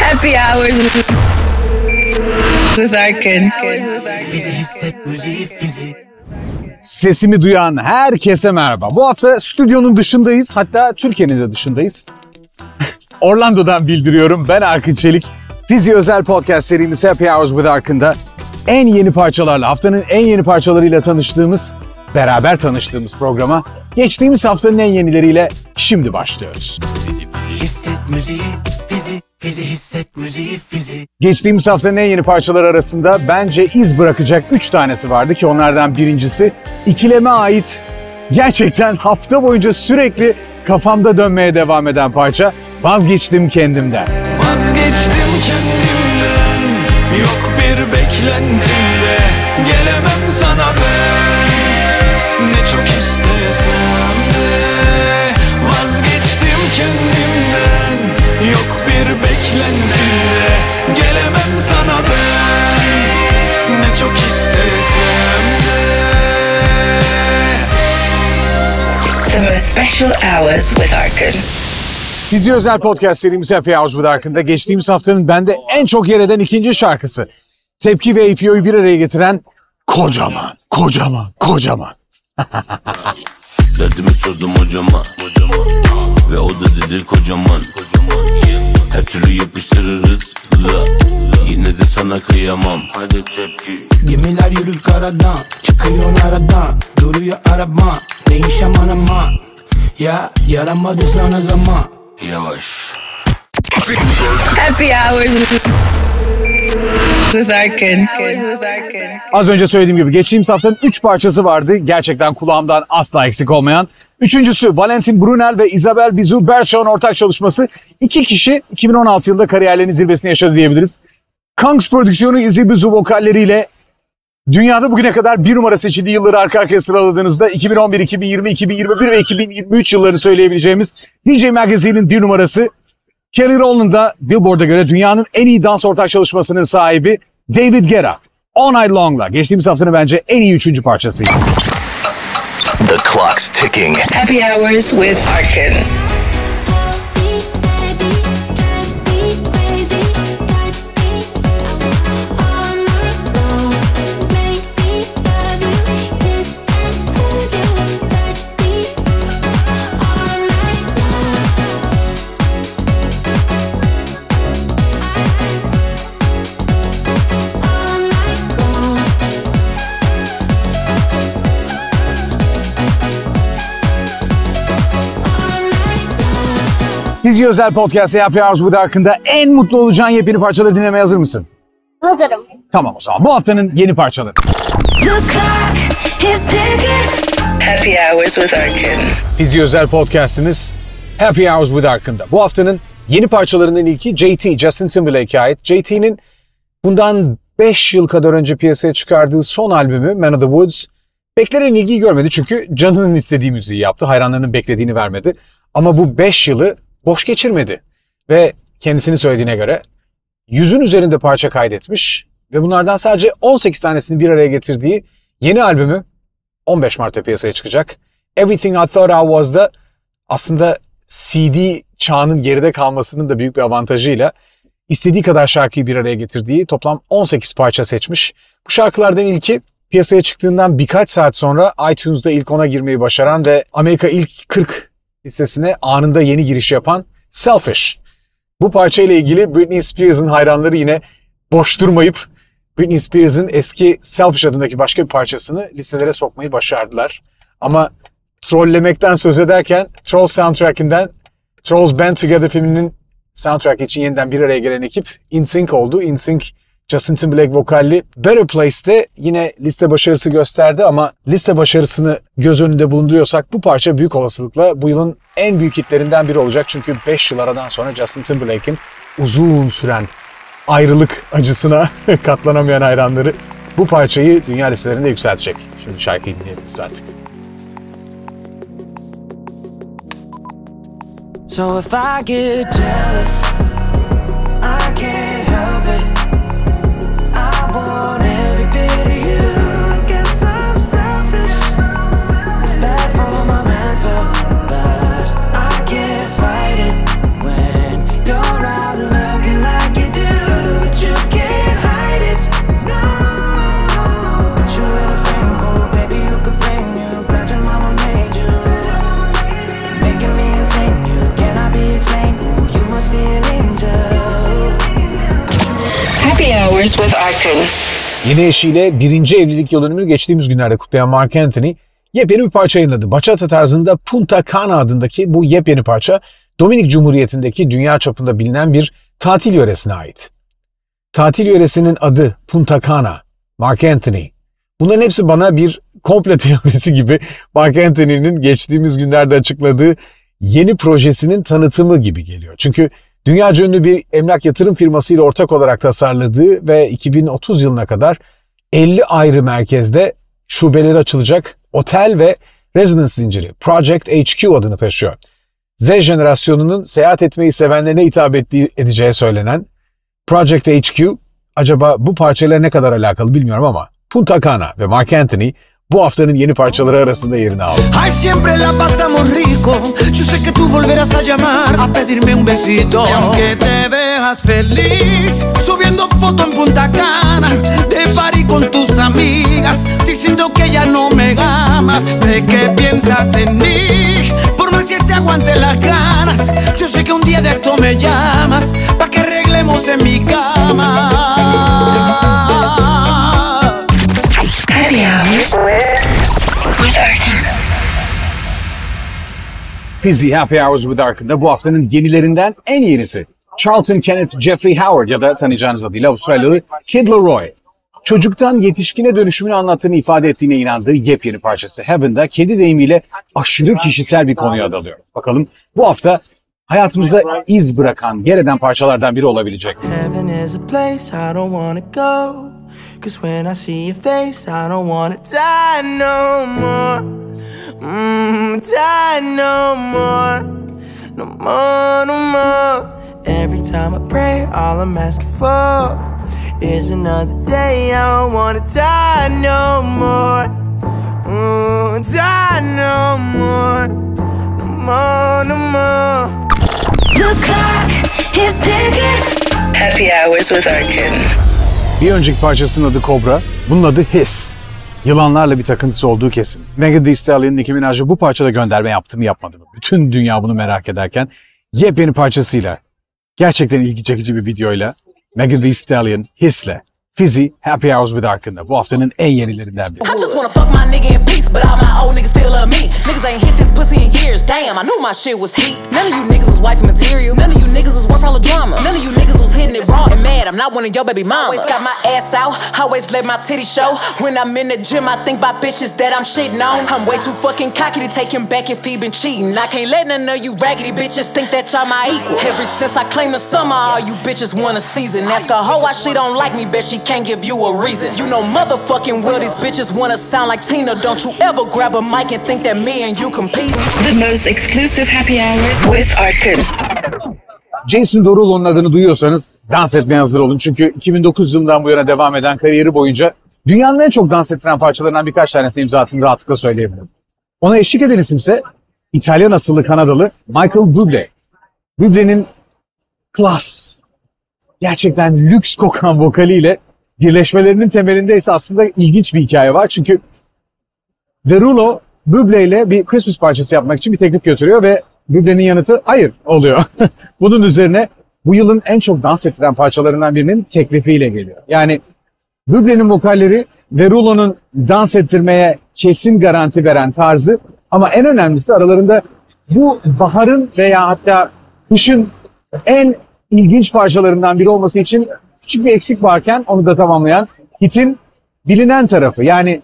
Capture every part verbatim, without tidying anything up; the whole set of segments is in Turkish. Happy Hours with Arkın. Fizy hisset müziği Fizy. Sesimi duyan herkese merhaba. Bu hafta stüdyonun dışındayız. Hatta Türkiye'nin de dışındayız. Orlando'dan bildiriyorum. Ben Arkın Çelik. Fizy özel podcast serimiz Happy Hours with Arkın'da en yeni parçalarla, haftanın en yeni parçalarıyla tanıştığımız, beraber tanıştığımız programa geçtiğimiz haftanın en yenileriyle şimdi başlıyoruz. Fizy, Fizy. Hisset müziği Fizy. Fizy hisset müziği Fizy. Geçtiğimiz haftanın en yeni parçaları arasında bence iz bırakacak üç tanesi vardı ki onlardan birincisi İkileme ait gerçekten hafta boyunca sürekli kafamda dönmeye devam eden parça Vazgeçtim Kendimden. Vazgeçtim kendimden, yok bir beklentimde, gelemem sana ben, ne çok istesem de. Vazgeçtim kendimden, yok bir beklentimde, gelemem sana ben, ne çok istesem de. It's the most special hours with Arkın. Fizy özel podcast serimiz Happy Hours with Arkın'da geçtiğimiz haftanın bende en çok yer eden ikinci şarkısı. Tepki ve A P O'yu bir araya getiren kocaman, kocaman, kocaman. Derdimi sordum hocama ve o da dedi kocaman. Her türlü yapıştırırız la, yine de sana kıyamam. Hadi tepki. Gemiler yürür karadan, çıkıyor aradan, duruyor araba, değişem anama. Ya yaramadı sana zaman. Yavaş. Happy Hours with Arkın. Az önce söylediğim gibi geçtiğimiz haftanın üç parçası vardı. Gerçekten kulağımdan asla eksik olmayan. Üçüncüsü Valentin Brunel ve Isabelle Bizu B dört T U I N C ortak çalışması. İki kişi iki bin on altı yılında kariyerlerinin zirvesini yaşadı diyebiliriz. Kongs prodüksiyonu Izzy Bizu vokalleriyle dünyada bugüne kadar bir numara seçildiği yılları arka arkaya sıraladığınızda iki bin on bir, iki bin yirmi, iki bin yirmi bir ve iki bin yirmi üç yıllarını söyleyebileceğimiz D J Magazine'in bir numarası, Kelly Rowland'da Billboard'a göre dünyanın en iyi dans ortak çalışmasının sahibi David Guetta, All Night Long'la geçtiğimiz haftanın bence en iyi üçüncü parçasıydı. The clock's ticking. Happy Hours with Arkın. Fizy özel podcast'ı Happy Hours with Arkın'da en mutlu olacağın yepyeni parçaları dinlemeye hazır mısın? Hazırım. Tamam o zaman. Bu haftanın yeni parçaları. Happy Hours with Arkın. Fizy özel podcast'imiz Happy Hours with Arkın'da. Bu haftanın yeni parçalarının ilki J T, Justin Timberlake'e ait. J T'nin bundan beş yıl kadar önce piyasaya çıkardığı son albümü Man of the Woods beklenen ilgiyi görmedi çünkü canının istediği müziği yaptı. Hayranlarının beklediğini vermedi. Ama bu beş yılı boş geçirmedi ve kendisinin söylediğine göre yüzün üzerinde parça kaydetmiş ve bunlardan sadece on sekiz tanesini bir araya getirdiği yeni albümü on beş Mart'ta piyasaya çıkacak. Everything I Thought I Was'da aslında C D çağının geride kalmasının da büyük bir avantajıyla istediği kadar şarkıyı bir araya getirdiği toplam on sekiz parça seçmiş. Bu şarkılardan ilki piyasaya çıktığından birkaç saat sonra iTunes'da ilk ona girmeyi başaran ve Amerika ilk kırk listesine anında yeni giriş yapan Selfish. Bu parçayla ilgili Britney Spears'ın hayranları yine boş durmayıp Britney Spears'ın eski Selfish adındaki başka bir parçasını listelere sokmayı başardılar. Ama trollemekten söz ederken Trolls soundtrackinden Trolls Band Together filminin soundtrack için yeniden bir araya gelen ekip N Sync oldu. N Sync, Justin Timberlake vokalli Better Place'te yine liste başarısı gösterdi ama liste başarısını göz önünde bulunduruyorsak bu parça büyük olasılıkla bu yılın en büyük hitlerinden biri olacak. Çünkü beş yıl aradan sonra Justin Timberlake'in uzun süren ayrılık acısına katlanamayan hayranları bu parçayı dünya listelerinde yükseltecek. Şimdi şarkıyı dinleyebiliriz artık. So if I get jealous, I can't help it. But I can't fight it when you're out of love. Arkın. Yeni eşiyle birinci evlilik yıl dönümünü geçtiğimiz günlerde kutlayan Mark Anthony yepyeni bir parça yayınladı. Bachata tarzında Punta Cana adındaki bu yepyeni parça Dominik Cumhuriyeti'ndeki dünya çapında bilinen bir tatil yöresine ait. Tatil yöresinin adı Punta Cana, Mark Anthony. Bunların hepsi bana bir komple teorisi gibi Mark Anthony'nin geçtiğimiz günlerde açıkladığı yeni projesinin tanıtımı gibi geliyor. Çünkü dünyaca ünlü bir emlak yatırım firmasıyla ortak olarak tasarladığı ve iki bin otuz yılına kadar elli ayrı merkezde şubeleri açılacak otel ve residence zinciri Project H Q adını taşıyor. Z jenerasyonunun seyahat etmeyi sevenlerine hitap ettiği, edeceği söylenen Project H Q, acaba bu parçalara ne kadar alakalı bilmiyorum ama Punta Cana ve Mark Anthony bu haftanın yeni parçaları arasında yerini aldı. Fizy Happy Hours with Arkın'da bu haftanın yenilerinden en yenisi Charlton Kenneth Jeffrey Howard ya da tanıyacağınız adıyla Avustralyalı Kid LAROI. Çocuktan yetişkine dönüşümünü anlattığını ifade ettiğine inandığı yepyeni parçası Heaven'da kendi deyimiyle aşırı kişisel bir konuya dalıyor. Bakalım bu hafta hayatımıza iz bırakan, yer eden parçalardan biri olabilecek. Cause when I see your face, I don't wanna die no more. Mmm, die no more. No more, no more. Every time I pray, all I'm asking for is another day. I don't wanna die no more. Mmm, die no more. No more, no more. The clock is ticking. Happy Hours with Arkın. Bir önceki parçasının adı Cobra, bunun adı Hiss. Yılanlarla bir takıntısı olduğu kesin. Megan Thee Stallion'ın Nicki Minaj'a bu parçada gönderme yaptı mı yapmadı mı? Bütün dünya bunu merak ederken yepyeni parçasıyla, gerçekten ilgi çekici bir videoyla Megan Thee Stallion Hiss'le Fizy Happy Hours with Arkın'da bu haftanın en yenilerinden biri. Can't give you a reason. You know motherfucking well these bitches wanna sound like Tina. Don't you ever grab a mic and think that me and you competing. The most exclusive happy hours with Arkın. Jason Derulo'nun adını duyuyorsanız dans etmeye hazır olun. Çünkü iki bin dokuz yılından bu yana devam eden kariyeri boyunca dünyanın en çok dans ettiren parçalarından birkaç tanesine imza attığını rahatlıkla söyleyebilirim. Ona eşlik eden isimse İtalyan asıllı Kanadalı Michael Bublé. Bublé'nin klas, gerçekten lüks kokan vokaliyle birleşmelerinin temelinde ise aslında ilginç bir hikaye var. Çünkü Derulo Bublé ile bir Christmas parçası yapmak için bir teklif götürüyor ve Bublé'nin yanıtı hayır oluyor. Bunun üzerine bu yılın en çok dans ettiren parçalarından birinin teklifiyle geliyor. Yani Bublé'nin vokalleri Derulo'nun dans ettirmeye kesin garanti veren tarzı ama en önemlisi aralarında bu baharın veya hatta kışın en ilginç parçalarından biri olması için küçük bir eksik varken onu da tamamlayan hitin bilinen tarafı, yani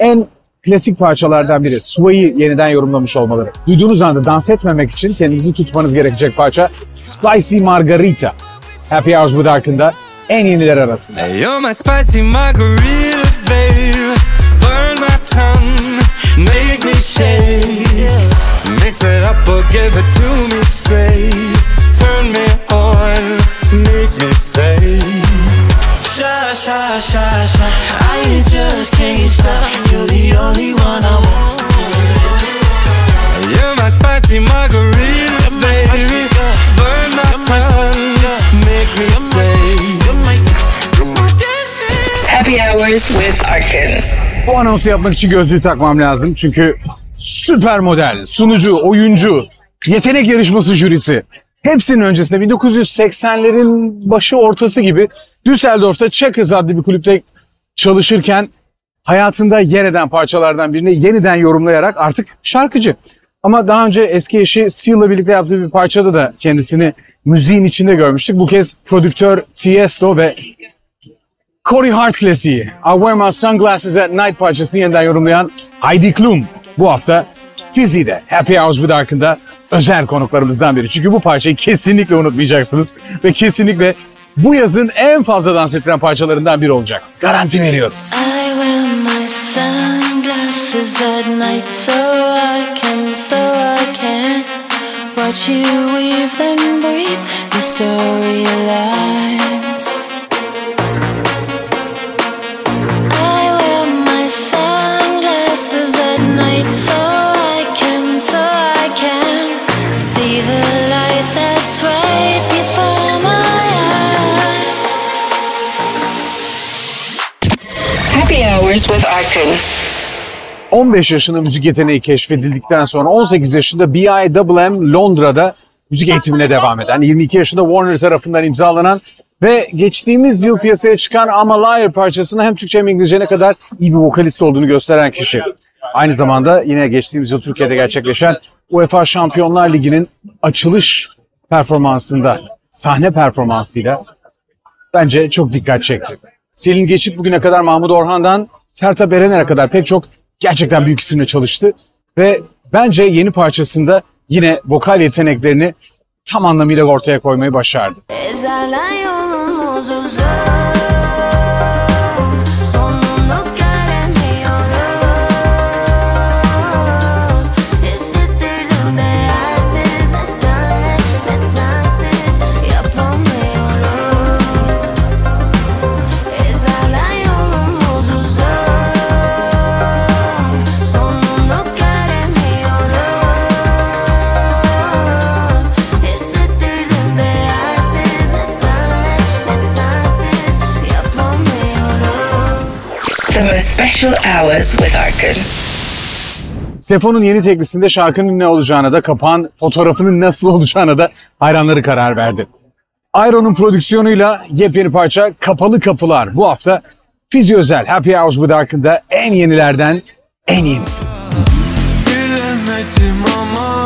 en klasik parçalardan biri Sway'ı yeniden yorumlamış olmaları. Duyduğunuz anda dans etmemek için kendinizi tutmanız gerekecek parça Spicy Margarita. Happy Hours with Arkın'da en yeniler arasında. Turn me on, make me say sha, sha, sha, sha, I just can't stop. You're the only one I want. You're my spicy margarita, baby. Burn my tongue, make me say Happy Hours with Arkın. Bu anonsu yapmak için gözlüğü takmam lazım. Çünkü süper model, sunucu, oyuncu, yetenek yarışması jürisi hepsinin öncesinde bin dokuz yüz seksenlerin başı ortası gibi Düsseldorf'ta Checkers adlı bir kulüpte çalışırken hayatında yer eden parçalardan birini yeniden yorumlayarak artık şarkıcı. Ama daha önce eski eşi Seal'la birlikte yaptığı bir parçada da kendisini müziğin içinde görmüştük. Bu kez prodüktör Tiesto ve Corey Hart klasiği I Wear My Sunglasses At Night parçasını yeniden yorumlayan Heidi Klum bu hafta Fizy'de Happy Hours with Arkın'da özel konuklarımızdan biri. Çünkü bu parçayı kesinlikle unutmayacaksınız ve kesinlikle bu yazın en fazla dans ettiren parçalarından biri olacak. Garanti veriyorum. Sunglasses at night, so I can, so I can watch you weave and breathe your storylines. I wear my sunglasses at night, so I can, so I can see the light that's right before my eyes. Happy Hours with Arkın. on beş yaşında müzik yeteneği keşfedildikten sonra on sekiz yaşında B I M M Londra'da müzik eğitimine devam eden, yirmi iki yaşında Warner tarafından imzalanan ve geçtiğimiz yıl piyasaya çıkan Amalayer parçasını hem Türkçe hem İngilizce ne kadar iyi bir vokalist olduğunu gösteren kişi. Aynı zamanda yine geçtiğimiz yıl Türkiye'de gerçekleşen UEFA Şampiyonlar Ligi'nin açılış performansında, sahne performansıyla bence çok dikkat çekti. Selin Geçit bugüne kadar Mahmut Orhan'dan Serta Erener'e kadar pek çok gerçekten büyük isimle çalıştı ve bence yeni parçasında yine vokal yeteneklerini tam anlamıyla ortaya koymayı başardı. Special Hours with Arkın. Sefon'un yeni teklisinde şarkının ne olacağına da, kapağın fotoğrafının nasıl olacağına da hayranları karar verdi. Ayron'un prodüksiyonuyla yepyeni parça Kapalı Kapılar bu hafta Fizy özel Happy Hours with Arkın'da en yenilerden en yenisi. Bilemedim ama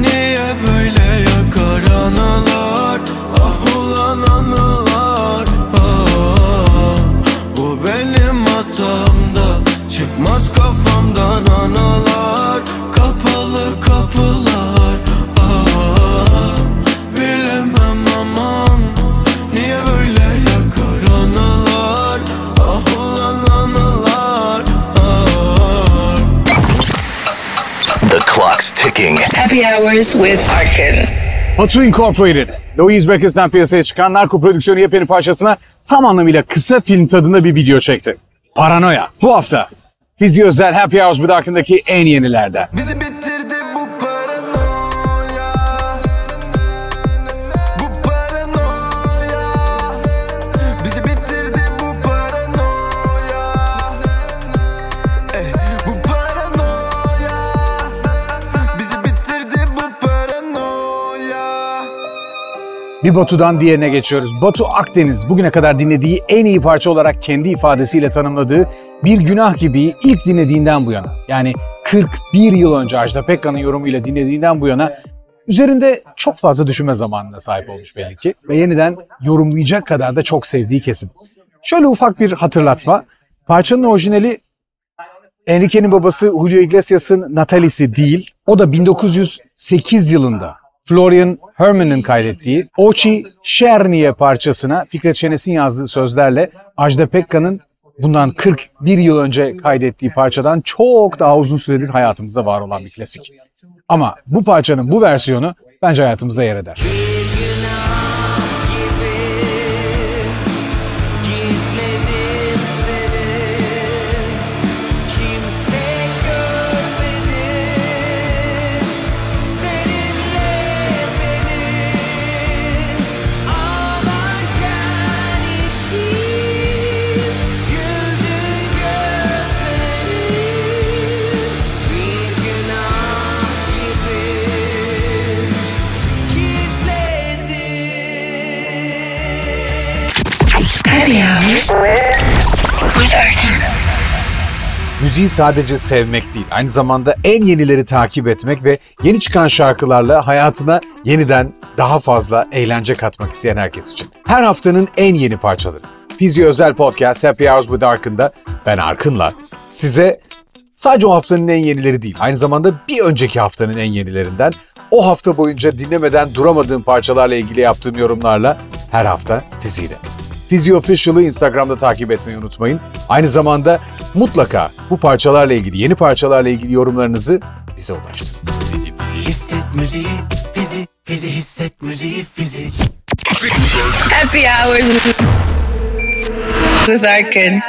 niye böyle yakar analar, ah ulan analar, ah, bu benim hatam. Çıkmaz kafamdan analar, kapalı kapılar, ah, bilemem aman, niye öyle yakar analar, ah ulan analar, ah. The clock's ticking. Happy Hours with Arkın. B dört tu Incorporated, Louis Records'dan piyasaya çıkan Narko prodüksiyonu yepyeni parçasına tam anlamıyla kısa film tadında bir video çekti. Paranoya bu hafta Fizy özel Happy Hours with Arkın'daki en yenilerden. Bizi bitirdi bu paranoya, bu paranoya. Bizi bitirdi bu paranoya, eh, bu paranoya. Bizi bitirdi bu paranoya. Bir B dört tu'dan diğerine geçiyoruz. B dört tu Akdeniz bugüne kadar dinlediği en iyi parça olarak kendi ifadesiyle tanımladığı Bir Günah Gibi'yi ilk dinlediğinden bu yana, yani kırk bir yıl önce Ajda Pekkan'ın yorumuyla dinlediğinden bu yana üzerinde çok fazla düşünme zamanına sahip olmuş belli ki ve yeniden yorumlayacak kadar da çok sevdiği kesin. Şöyle ufak bir hatırlatma, parçanın orijinali Enrique'nin babası Julio Iglesias'ın Natalie'si değil, o da bin dokuz yüz sekiz yılında Florian Herman'ın kaydettiği Ochi Cherniye parçasına Fikret Şenes'in yazdığı sözlerle Ajda Pekkan'ın bundan kırk bir yıl önce kaydettiği parçadan çok daha uzun süredir hayatımızda var olan bir klasik. Ama bu parçanın bu versiyonu bence hayatımızda yer eder. Happy Hours with Arkın. Müziği sadece sevmek değil, aynı zamanda en yenileri takip etmek ve yeni çıkan şarkılarla hayatına yeniden daha fazla eğlence katmak isteyen herkes için. Her haftanın en yeni parçaları. Fizy özel podcast Happy Hours with Arkın'da ben Arkın'la size sadece o haftanın en yenileri değil, aynı zamanda bir önceki haftanın en yenilerinden, o hafta boyunca dinlemeden duramadığım parçalarla ilgili yaptığım yorumlarla her hafta Fizy'de. Fizy Official'ı Instagram'da takip etmeyi unutmayın. Aynı zamanda mutlaka bu parçalarla ilgili, yeni parçalarla ilgili yorumlarınızı bize ulaştırın. Fizy, Fizy. Hisset müziği, Fizy, Fizy hisset müziği, Fizy. Happy Hours with Arkın.